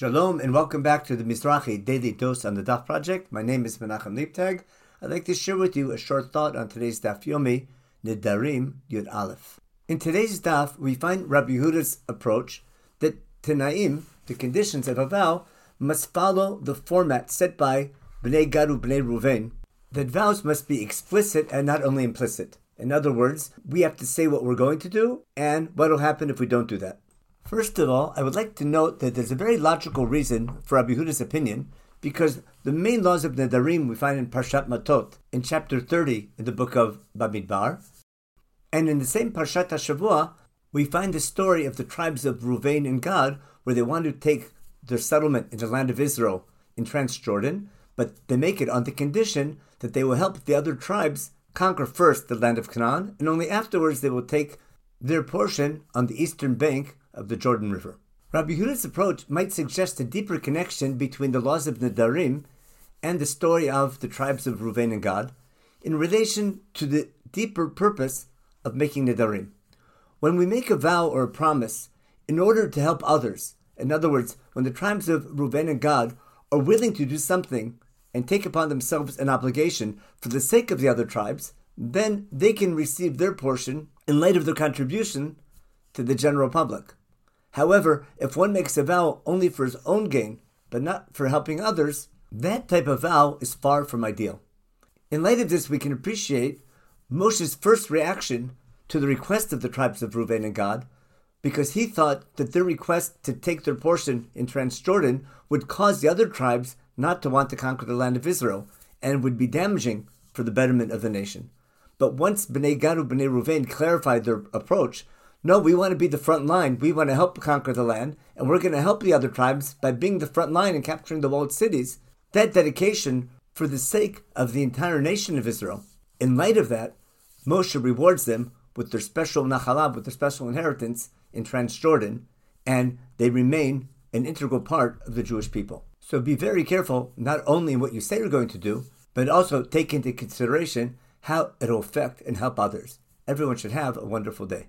Shalom and welcome back to the Mizrahi Daily Dose on the Daf Project. My name is Menachem Liebteg. I'd like to share with you a short thought on today's Daf Yomi, Nedarim Yud Aleph. In today's Daf, we find Rabbi Yehuda's approach that Tenaim, the conditions of a vow, must follow the format set by B'nei Garu, Bnei Reuven, that vows must be explicit and not only implicit. In other words, we have to say what we're going to do and what will happen if we don't do that. First of all, I would like to note that there's a very logical reason for Rabbi Yehuda's opinion, because the main laws of Nedarim we find in Parshat Matot, in chapter 30 in the book of Bamidbar. And in the same Parshat HaShavua, we find the story of the tribes of Reuven and Gad, where they want to take their settlement in the land of Israel in Transjordan, but they make it on the condition that they will help the other tribes conquer first the land of Canaan, and only afterwards they will take their portion on the eastern bank of the Jordan River. Rabbi Yehuda's approach might suggest a deeper connection between the laws of Nedarim and the story of the tribes of Reuven and Gad in relation to the deeper purpose of making Nedarim. When we make a vow or a promise in order to help others, in other words, when the tribes of Reuven and Gad are willing to do something and take upon themselves an obligation for the sake of the other tribes, then they can receive their portion in light of their contribution to the general public. However, if one makes a vow only for his own gain, but not for helping others, that type of vow is far from ideal. In light of this, we can appreciate Moshe's first reaction to the request of the tribes of Reuven and Gad, because he thought that their request to take their portion in Transjordan would cause the other tribes not to want to conquer the land of Israel, and would be damaging for the betterment of the nation. But once B'nai Gadu, B'nai Reuven clarified their approach, no, we want to be the front line, we want to help conquer the land, and we're going to help the other tribes by being the front line and capturing the walled cities, that dedication for the sake of the entire nation of Israel. In light of that, Moshe rewards them with their special nachalah, with their special inheritance in Transjordan, and they remain an integral part of the Jewish people. So be very careful, not only in what you say you're going to do, but also take into consideration how it will affect and help others. Everyone should have a wonderful day.